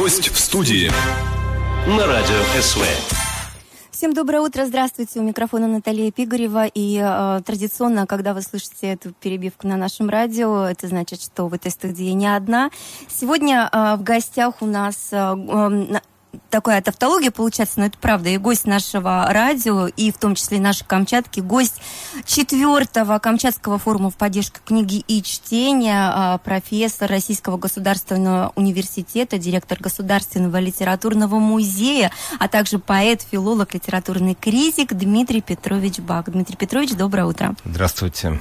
Гость в студии на Радио СВ. Всем доброе утро, здравствуйте. У микрофона Наталья Пигарева. И традиционно, когда вы слышите эту перебивку на нашем радио, это значит, что в этой студии я не одна. Сегодня в гостях у нас... такая тавтология получается, но это правда. И гость нашего радио, и в том числе нашей Камчатки, гость 4-го Камчатского форума в поддержку книги и чтения, профессор Российского государственного университета, директор Государственного литературного музея, а также поэт, филолог, литературный критик Дмитрий Петрович Бак. Дмитрий Петрович, доброе утро. Здравствуйте.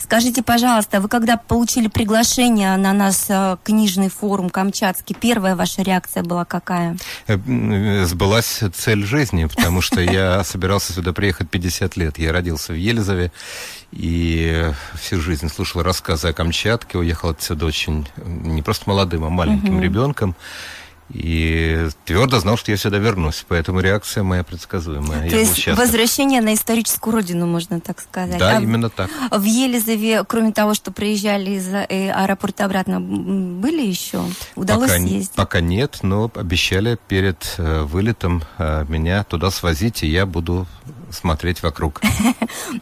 Скажите, пожалуйста, вы когда получили приглашение на наш книжный форум Камчатский, первая ваша реакция была какая? Сбылась цель жизни, потому что я собирался сюда приехать 50 лет. Я родился в Елизове и всю жизнь слушал рассказы о Камчатке. Уехал отсюда очень не просто молодым, а маленьким ребенком. И твердо знал, что я сюда вернусь. Поэтому реакция моя предсказуемая. То есть возвращение на историческую родину, можно так сказать. Да, именно так. В Елизове, кроме того, что приезжали из аэропорта обратно, были еще? Удалось съездить? Пока нет, но обещали перед вылетом меня туда свозить, и я буду смотреть вокруг.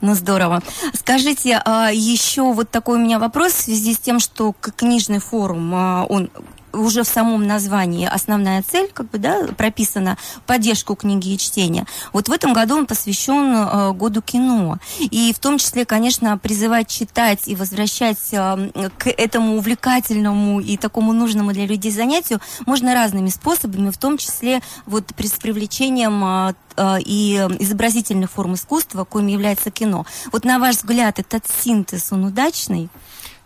Ну, здорово. Скажите, еще вот такой у меня вопрос в связи с тем, что книжный форум, он... уже в самом названии основная цель, прописана, поддержку книги и чтения. Вот в этом году он посвящен году кино. И в том числе, конечно, призывать читать и возвращать к этому увлекательному и такому нужному для людей занятию можно разными способами, в том числе вот с привлечением и изобразительных форм искусства, коим является кино. Вот на ваш взгляд, этот синтез, он удачный?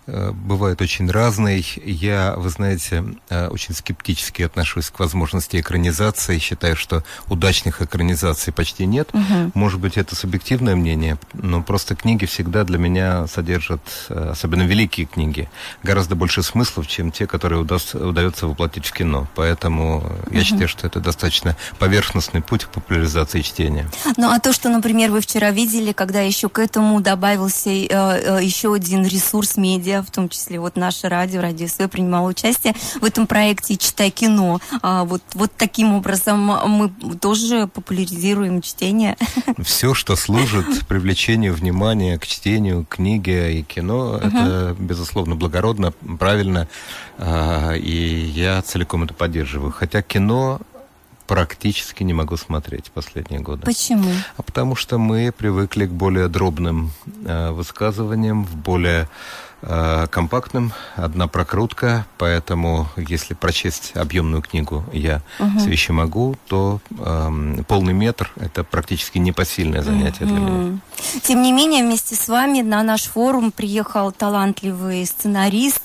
Бывает очень разный. Я, вы знаете, очень скептически отношусь к возможности экранизации. Считаю, что удачных экранизаций почти нет. Угу. Может быть, это субъективное мнение, но просто книги всегда для меня содержат, особенно великие книги, гораздо больше смыслов, чем те, которые удается воплотить в кино. Поэтому я считаю, что это достаточно поверхностный путь к популяризации чтения. Ну, а то, что, например, вы вчера видели, когда еще к этому добавился еще один ресурс медиа, в том числе вот наше радио, Радио СВ принимало участие в этом проекте «Читай кино». Вот таким образом мы тоже популяризируем чтение. Все, что служит привлечению внимания к чтению, книги и кино, это, безусловно, благородно, правильно, и я целиком это поддерживаю. Хотя кино... практически не могу смотреть последние годы. Почему? А потому что мы привыкли к более дробным высказываниям, в более компактным, одна прокрутка, поэтому если прочесть объемную книгу я все еще могу, то полный метр – это практически непосильное занятие для меня. Тем не менее, вместе с вами на наш форум приехал талантливый сценарист,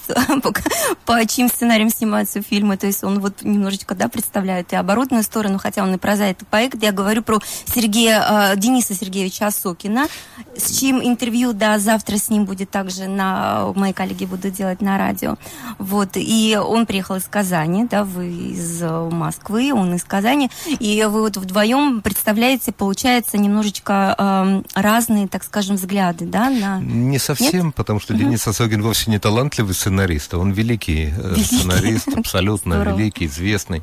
по чьим сценариям снимаются фильмы, то есть он вот немножечко, да, представляет и оборотную сторону, хотя он и прозаик, и поэт. Я говорю про Дениса Сергеевича Осокина, с чьим интервью, да, завтра с ним будет также мои коллеги будут делать на радио. Вот, и он приехал из Казани, да, вы из Москвы, он из Казани, и вы вот вдвоем представляете, получается, немножечко разные, так скажем, взгляды, да? Не совсем. Нет? Потому что Денис Осокин вовсе не талантливый сценарист, он великий сценарист, абсолютно великий, известный,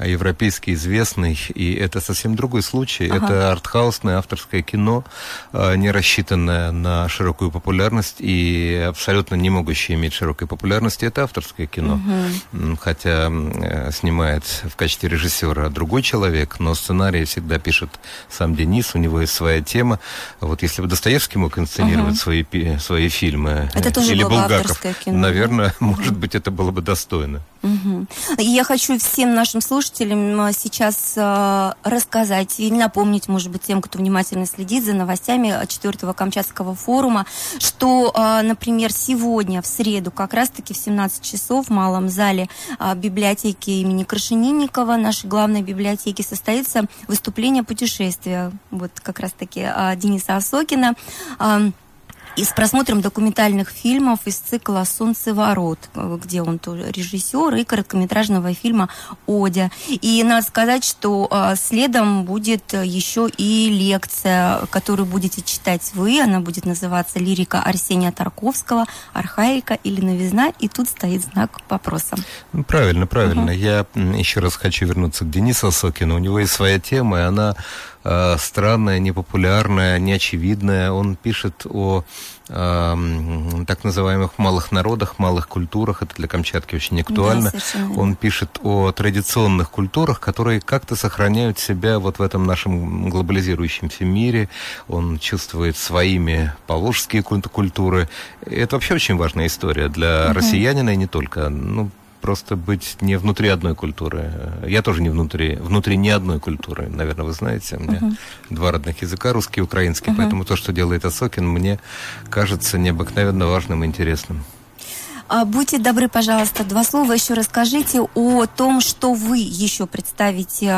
европейский известный, и это совсем другой случай, это артхаусное авторское кино, не рассчитанное на широкую популярность и абсолютно не могущие иметь широкой популярности, это авторское кино. Хотя снимает в качестве режиссера другой человек, но сценарий всегда пишет сам Денис, у него есть своя тема. Вот если бы Достоевский мог инсценировать свои фильмы, это тоже или было Булгаков, кино, наверное, может быть, это было бы достойно. Я хочу всем нашим слушателям сейчас рассказать и напомнить, может быть, тем, кто внимательно следит за новостями 4-го Камчатского форума, что, например, сегодня, в среду, как раз-таки в 17 часов в малом зале библиотеки имени Крашенинникова, нашей главной библиотеки, состоится выступление путешествия, вот как раз-таки Дениса Осокина. и с просмотром документальных фильмов из цикла «Солнцеворот», где он тоже режиссер, и короткометражного фильма «Одя». И надо сказать, что следом будет еще и лекция, которую будете читать вы. Она будет называться «Лирика Арсения Тарковского. Архаика или новизна?» И тут стоит знак вопроса. Правильно, правильно. Угу. Я еще раз хочу вернуться к Денису Осокину. У него есть своя тема, и она странная, непопулярная, неочевидная. Он пишет о так называемых малых народах, малых культурах. Это для Камчатки очень актуально. Да, он пишет о традиционных культурах, которые как-то сохраняют себя вот в этом нашем глобализирующемся мире. Он чувствует своими поволжские культуры. Это вообще очень важная история для россиянина и не только. Ну, просто быть не внутри одной культуры. Я тоже не внутри ни одной культуры. Наверное, вы знаете, у меня два родных языка, русский и украинский. Поэтому то, что делает Осокин, мне кажется необыкновенно важным и интересным. Будьте добры, пожалуйста, два слова еще расскажите о том, что вы еще представите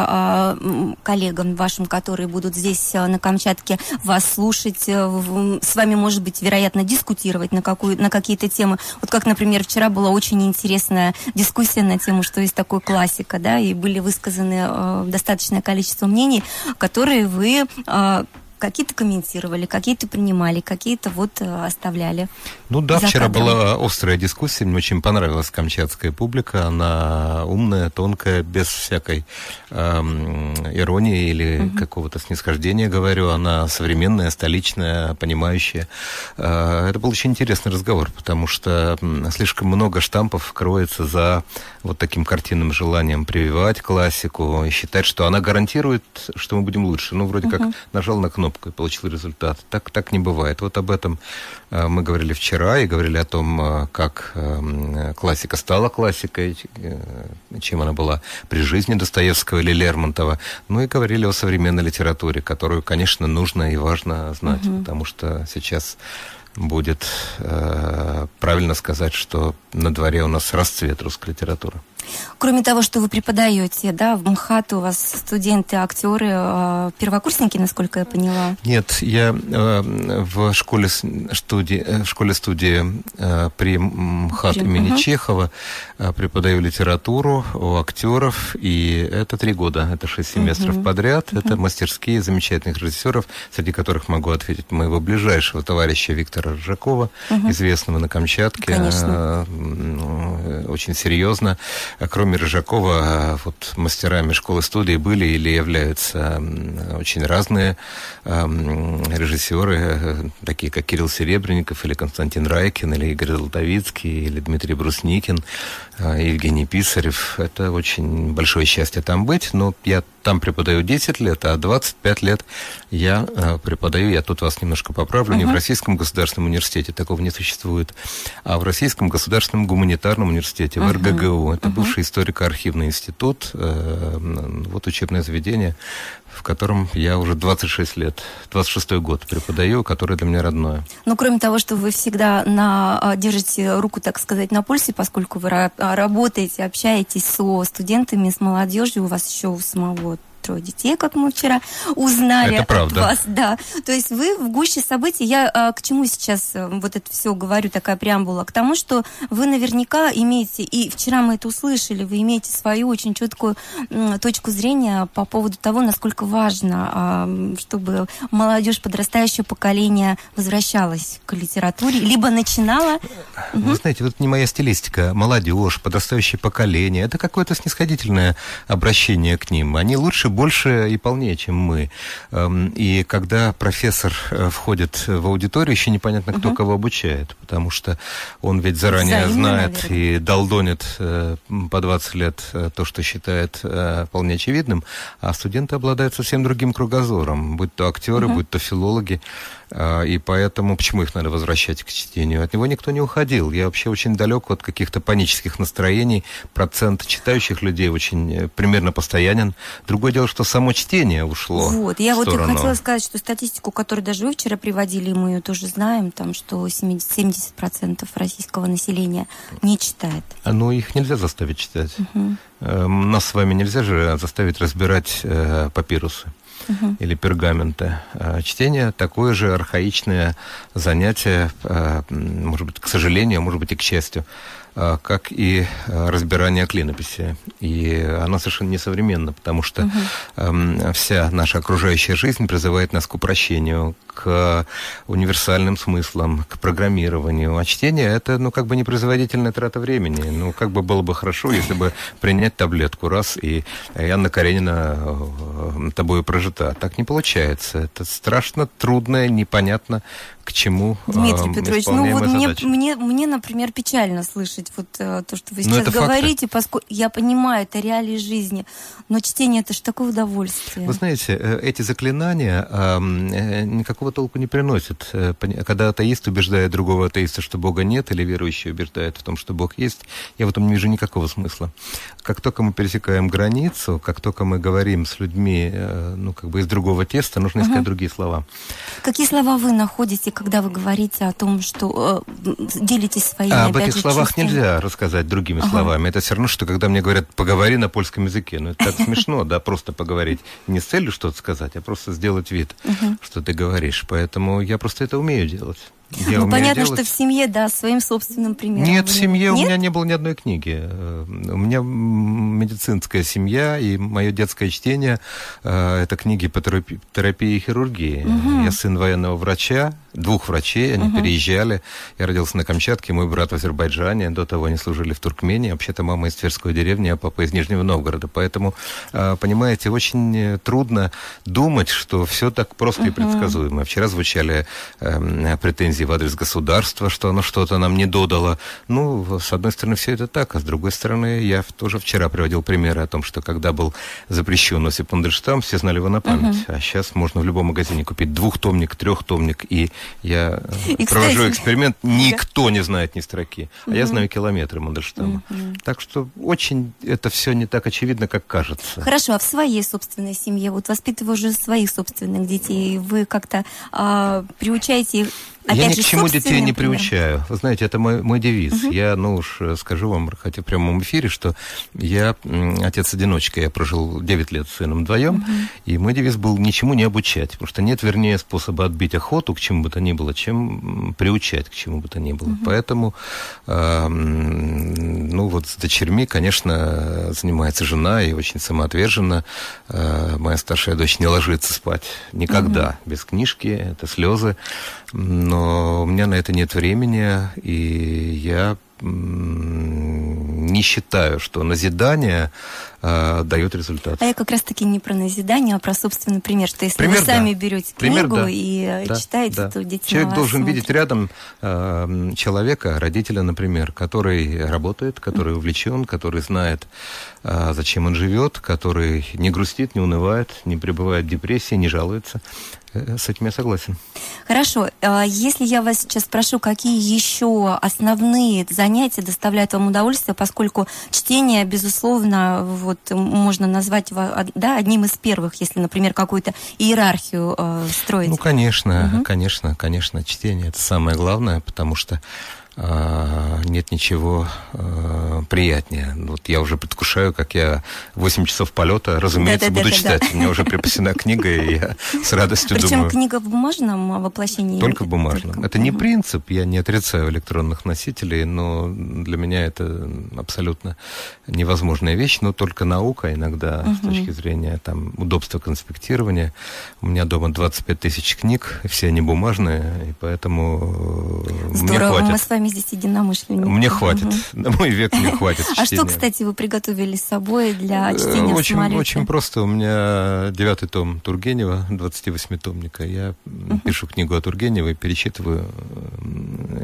коллегам вашим, которые будут здесь на Камчатке вас слушать, с вами, может быть, вероятно, дискутировать на какие-то темы. Вот как, например, вчера была очень интересная дискуссия на тему, что есть такое классика, да, и были высказаны достаточное количество мнений, которые вы... какие-то комментировали, какие-то принимали, какие-то вот оставляли. Ну да, вчера была острая дискуссия. Мне очень понравилась камчатская публика. Она умная, тонкая, без всякой иронии или какого-то снисхождения, говорю. Она современная, столичная, понимающая. Это был очень интересный разговор, потому что слишком много штампов кроется за вот таким картинным желанием прививать классику и считать, что она гарантирует, что мы будем лучше. Ну, вроде как нажал на кнопку и получил результат. Так не бывает. Вот об этом мы говорили вчера и говорили о том, как классика стала классикой, чем она была при жизни Достоевского или Лермонтова. Ну и говорили о современной литературе, которую, конечно, нужно и важно знать, потому что сейчас будет правильно сказать, что на дворе у нас расцвет русской литературы. Кроме того, что вы преподаете, да, в МХАТ у вас студенты, актеры, первокурсники, насколько я поняла? Нет, я в школе-студии при МХАТ имени Чехова преподаю литературу у актеров, и это 3 года, это 6 семестров подряд, это мастерские замечательных режиссеров, среди которых могу ответить моего ближайшего товарища Виктора Рыжакова, известного на Камчатке, очень серьезно. Кроме Рыжакова, вот мастерами школы-студии были или являются очень разные режиссеры, такие как Кирилл Серебренников, или Константин Райкин, или Игорь Золотовицкий, или Дмитрий Брусникин, Евгений Писарев. Это очень большое счастье там быть, но я там преподаю 10 лет, а 25 лет я преподаю, я тут вас немножко поправлю, не в Российском государственном университете, такого не существует, а в Российском государственном гуманитарном университете, в РГГУ. Это бывший историко-архивный институт, вот учебное заведение, в котором я уже 26 лет, 26-й год преподаю, которое для меня родное. Ну, кроме того, что вы всегда держите руку, так сказать, на пульсе, поскольку вы работаете, общаетесь со студентами, с молодежью, у вас еще у самого 3 детей, как мы вчера узнали от вас. Да. То есть вы в гуще событий. Я к чему сейчас вот это все говорю, такая преамбула? К тому, что вы наверняка имеете, и вчера мы это услышали, вы имеете свою очень четкую точку зрения по поводу того, насколько важно, чтобы молодежь, подрастающее поколение возвращалась к литературе, либо начинала... Вы знаете, вот не моя стилистика. Молодежь, подрастающее поколение, это какое-то снисходительное обращение к ним. Они лучше, больше и полнее, чем мы. И когда профессор входит в аудиторию, еще непонятно, кто кого обучает, потому что он ведь заранее знает, наверное, и долдонит по 20 лет то, что считает вполне очевидным, а студенты обладают совсем другим кругозором, будь то актеры, будь то филологи. И поэтому, почему их надо возвращать к чтению? От него никто не уходил. Я вообще очень далек от каких-то панических настроений. Процент читающих людей очень примерно постоянен. Другое дело, что само чтение ушло. Вот, я вот и хотела сказать, что статистику, которую даже вы вчера приводили, мы ее тоже знаем, там, что 70% российского населения не читает. Ну, их нельзя заставить читать. Нас с вами нельзя же заставить разбирать папирусы. или пергамента. Чтение — такое же архаичное занятие, может быть, к сожалению, может быть, и к счастью, как и разбирание клинописи. И она совершенно несовременна, потому что вся наша окружающая жизнь призывает нас к упрощению, к универсальным смыслам, к программированию. А чтение — это, ну, как бы непроизводительная трата времени. Ну, как бы было бы хорошо, если бы принять таблетку раз, и Анна Каренина тобой прожита. Так не получается. Это страшно трудное, непонятно к чему Дмитрий Петрович, ну вот мне, например, печально слышать вот то, что вы сейчас говорите, поскольку я понимаю, это реалии жизни, но чтение — это же такое удовольствие. Вы знаете, эти заклинания никакого толку не приносят. Когда атеист убеждает другого атеиста, что Бога нет, или верующий убеждает в том, что Бог есть, я в этом не вижу никакого смысла. Как только мы пересекаем границу, как только мы говорим с людьми, ну, как бы из другого теста, нужно искать другие слова. Какие слова вы находите, когда вы говорите о том, что делитесь своими, опять же, об этих словах чувствами? Нельзя рассказать другими словами. Это все равно, что когда мне говорят «поговори на польском языке». Ну, это так смешно, да, просто поговорить. Не с целью что-то сказать, а просто сделать вид, что ты говоришь. Поэтому я просто это умею делать. Ну, понятно, делать... что в семье, да, своим собственным примером. Нет, в семье у меня не было ни одной книги. У меня медицинская семья, и мое детское чтение – это книги по терапии и хирургии. Я сын военного врача, двух врачей, они переезжали. Я родился на Камчатке, мой брат в Азербайджане, до того они служили в Туркмении. Вообще-то мама из Тверской деревни, а папа из Нижнего Новгорода. Поэтому, понимаете, очень трудно думать, что все так просто и предсказуемо. Вчера звучали претензии в адрес государства, что оно что-то нам не додало. Ну, с одной стороны, все это так, а с другой стороны, я тоже вчера приводил примеры о том, что когда был запрещен Осип Мандельштам, все знали его на память. А сейчас можно в любом магазине купить двухтомник, трехтомник, и я провожу эксперимент, никто не знает ни строки. А я знаю километры Мандельштама. Так что очень это все не так очевидно, как кажется. Хорошо, а в своей собственной семье, вот воспитывая уже своих собственных детей, вы как-то приучаете их. Я ни к чему детей не приучаю. Вы знаете, это мой девиз. Я, ну уж скажу вам, хотя в прямом эфире, что я отец-одиночка, я прожил 9 лет с сыном вдвоем, и мой девиз был ничему не обучать, потому что нет вернее способа отбить охоту к чему бы то ни было, чем приучать к чему бы то ни было. Поэтому, ну вот с дочерьми, конечно, занимается жена, и очень самоотверженно. Моя старшая дочь не ложится спать никогда без книжки, это слезы. Но у меня на это нет времени, и я не считаю, что назидание дает результат. А я как раз-таки не про назидание, а про собственный пример, что если вы сами берете книгу и читаете, то детям человек должен видеть рядом человека, родителя, например, который работает, который увлечен, который знает, зачем он живет, который не грустит, не унывает, не пребывает в депрессии, не жалуется. С этим я согласен. Хорошо. Если я вас сейчас спрошу, какие еще основные занятия доставляют вам удовольствие, поскольку чтение, безусловно, вот, можно назвать, да, одним из первых, если, например, какую-то иерархию строить. Ну, конечно, конечно. Чтение – это самое главное, потому что нет ничего приятнее. Вот я уже предвкушаю, как я 8 часов полета, разумеется, буду читать. У меня уже припасена книга, и я с радостью думаю. Причем книга в бумажном воплощении? Только в бумажном. Это не принцип, я не отрицаю электронных носителей, но для меня это абсолютно невозможная вещь, но только наука иногда с точки зрения там удобства конспектирования. У меня дома 25 тысяч книг, все они бумажные, и поэтому мне хватит. Мы с вами здесь единомышленники. Мне хватит. На мой век мне хватит чтения. А что, кстати, вы приготовили с собой для чтения в самолете? Очень просто. У меня 9-й том Тургенева, 28-томника. Я пишу книгу о Тургеневе и перечитываю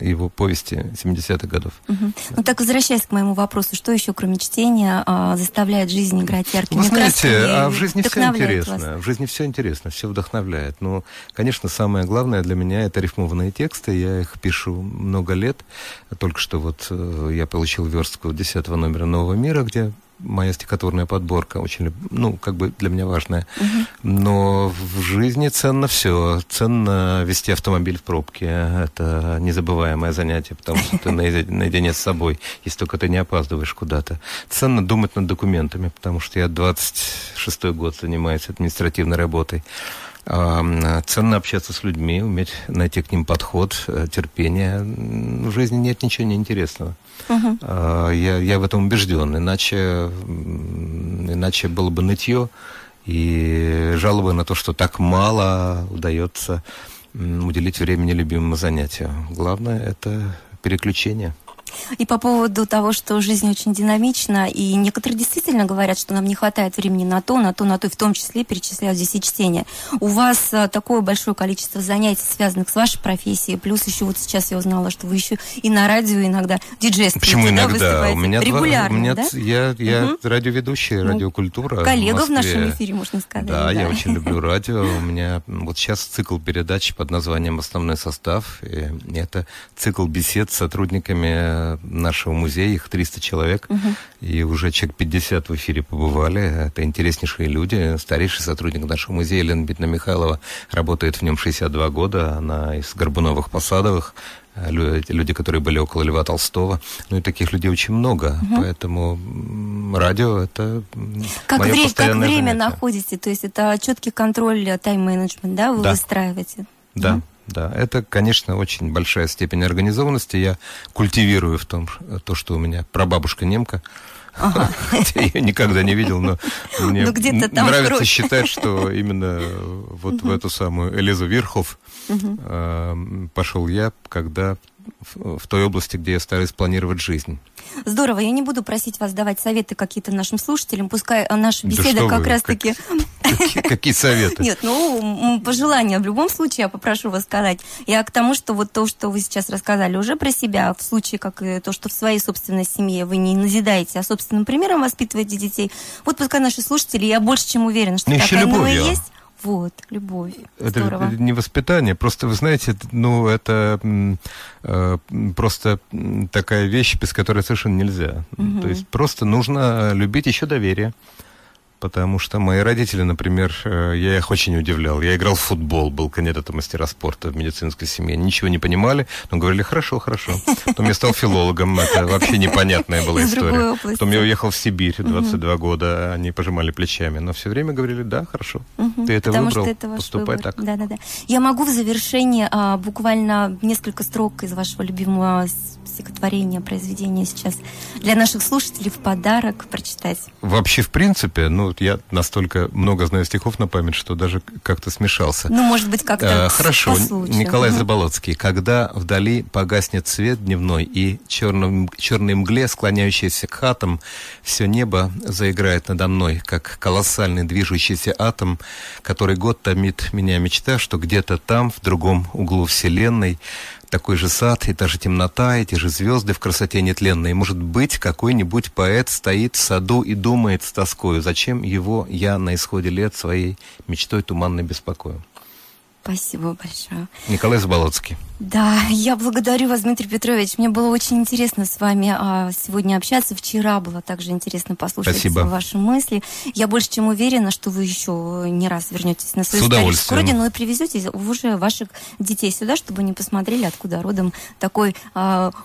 его повести 70-х годов. Ну так, возвращаясь к моему вопросу, что еще, кроме чтения, заставляет жизнь играть яркими красками? Вы знаете, в жизни все интересно. В жизни все интересно, все вдохновляет. Но, конечно, самое главное для меня — это рифмованные тексты. Я их пишу много лет. Только что вот я получил верстку 10-го номера «Нового мира», где моя стихотворная подборка, очень, для меня важная. Но в жизни ценно все. Ценно вести автомобиль в пробке. Это незабываемое занятие, потому что ты наедине с собой, если только ты не опаздываешь куда-то. Ценно думать над документами, потому что я 26-й год занимаюсь административной работой. Ценно общаться с людьми, уметь найти к ним подход, терпение. В жизни нет ничего неинтересного. Я в этом убежден. Иначе было бы нытье и жалоба на то, что так мало удается уделить времени любимому занятию. Главное – это переключение. И по поводу того, что жизнь очень динамична, и некоторые действительно говорят, что нам не хватает времени на то, и в том числе перечисляют здесь и чтение. У вас такое большое количество занятий, связанных с вашей профессией, плюс еще вот сейчас я узнала, что вы еще и на радио иногда диджействуете. Почему иногда? Выступаете. У меня регулярно, да? Я радиоведущий, радиокультура. Коллега в нашем эфире, можно сказать. Да, я очень люблю радио. У меня вот сейчас цикл передач под названием «Основной состав». И это цикл бесед с сотрудниками нашего музея, их 300 человек, и уже человек 50 в эфире побывали. Это интереснейшие люди. Старейший сотрудник нашего музея Елена Битна-Михайлова работает в нем 62 года. Она из Горбуновых-Посадовых. Люди, которые были около Льва Толстого. Ну и таких людей очень много. Поэтому радио — это мое постоянное занятие. Как время находите? То есть это четкий контроль, тайм-менеджмент, да, вы выстраиваете? Да. Да, это, конечно, очень большая степень организованности. Я культивирую в том, то, что у меня прабабушка немка. Я ее никогда не видел, но мне нравится считать, что именно вот в эту самую Элизу Вирхов пошел я, когда в той области, где я стараюсь планировать жизнь. Здорово. Я не буду просить вас давать советы какие-то нашим слушателям. Пускай наша беседа как раз-таки... Какие советы? Нет, пожелания в любом случае я попрошу вас сказать. Я к тому, что вот то, что вы сейчас рассказали уже про себя, в случае, как и то, что в своей собственной семье вы не назидаете, а собственным примером воспитываете детей. Вот пускай наши слушатели, я больше чем уверена, что такая новая есть... Вот, любовь. Это здорово. Не воспитание, просто, вы знаете, это просто такая вещь, без которой совершенно нельзя. То есть просто нужно любить еще доверие. Потому что мои родители, например, я их очень удивлял. Я играл в футбол, был кандидатом мастера спорта в медицинской семье. Ничего не понимали, но говорили, хорошо. Потом я стал филологом, это вообще непонятная была история. Потом я уехал в Сибирь, 22 года, они пожимали плечами. Но все время говорили, да, хорошо, ты это выбрал, поступай так. Да. Я могу в завершении буквально несколько строк из вашего любимого стихотворения, произведения сейчас для наших слушателей в подарок прочитать? Вообще, в принципе, я настолько много знаю стихов на память, что даже как-то смешался. Может быть, как-то хорошо, по случаю. Николай Заболоцкий. «Когда вдали погаснет свет дневной, и черной мгле, склоняющейся к хатам, все небо заиграет надо мной, как колоссальный движущийся атом, который год томит меня мечта, что где-то там, в другом углу вселенной, такой же сад, и та же темнота, и те же звезды в красоте нетленной. Может быть, какой-нибудь поэт стоит в саду и думает с тоскою, зачем его я на исходе лет своей мечтой туманной беспокою». Спасибо большое. Николай Заболоцкий. Да, я благодарю вас, Дмитрий Петрович. Мне было очень интересно с вами сегодня общаться. Вчера было также интересно послушать ваши мысли. Я больше чем уверена, что вы еще не раз вернетесь на свою историческую родину и привезете уже ваших детей сюда, чтобы они посмотрели, откуда родом такой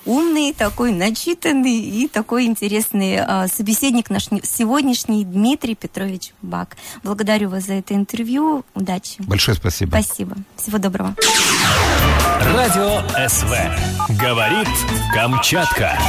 умный, такой начитанный и такой интересный собеседник наш сегодняшний Дмитрий Петрович Бак. Благодарю вас за это интервью. Удачи. Большое спасибо. Спасибо. Всего доброго. Радио СВ. Говорит Камчатка.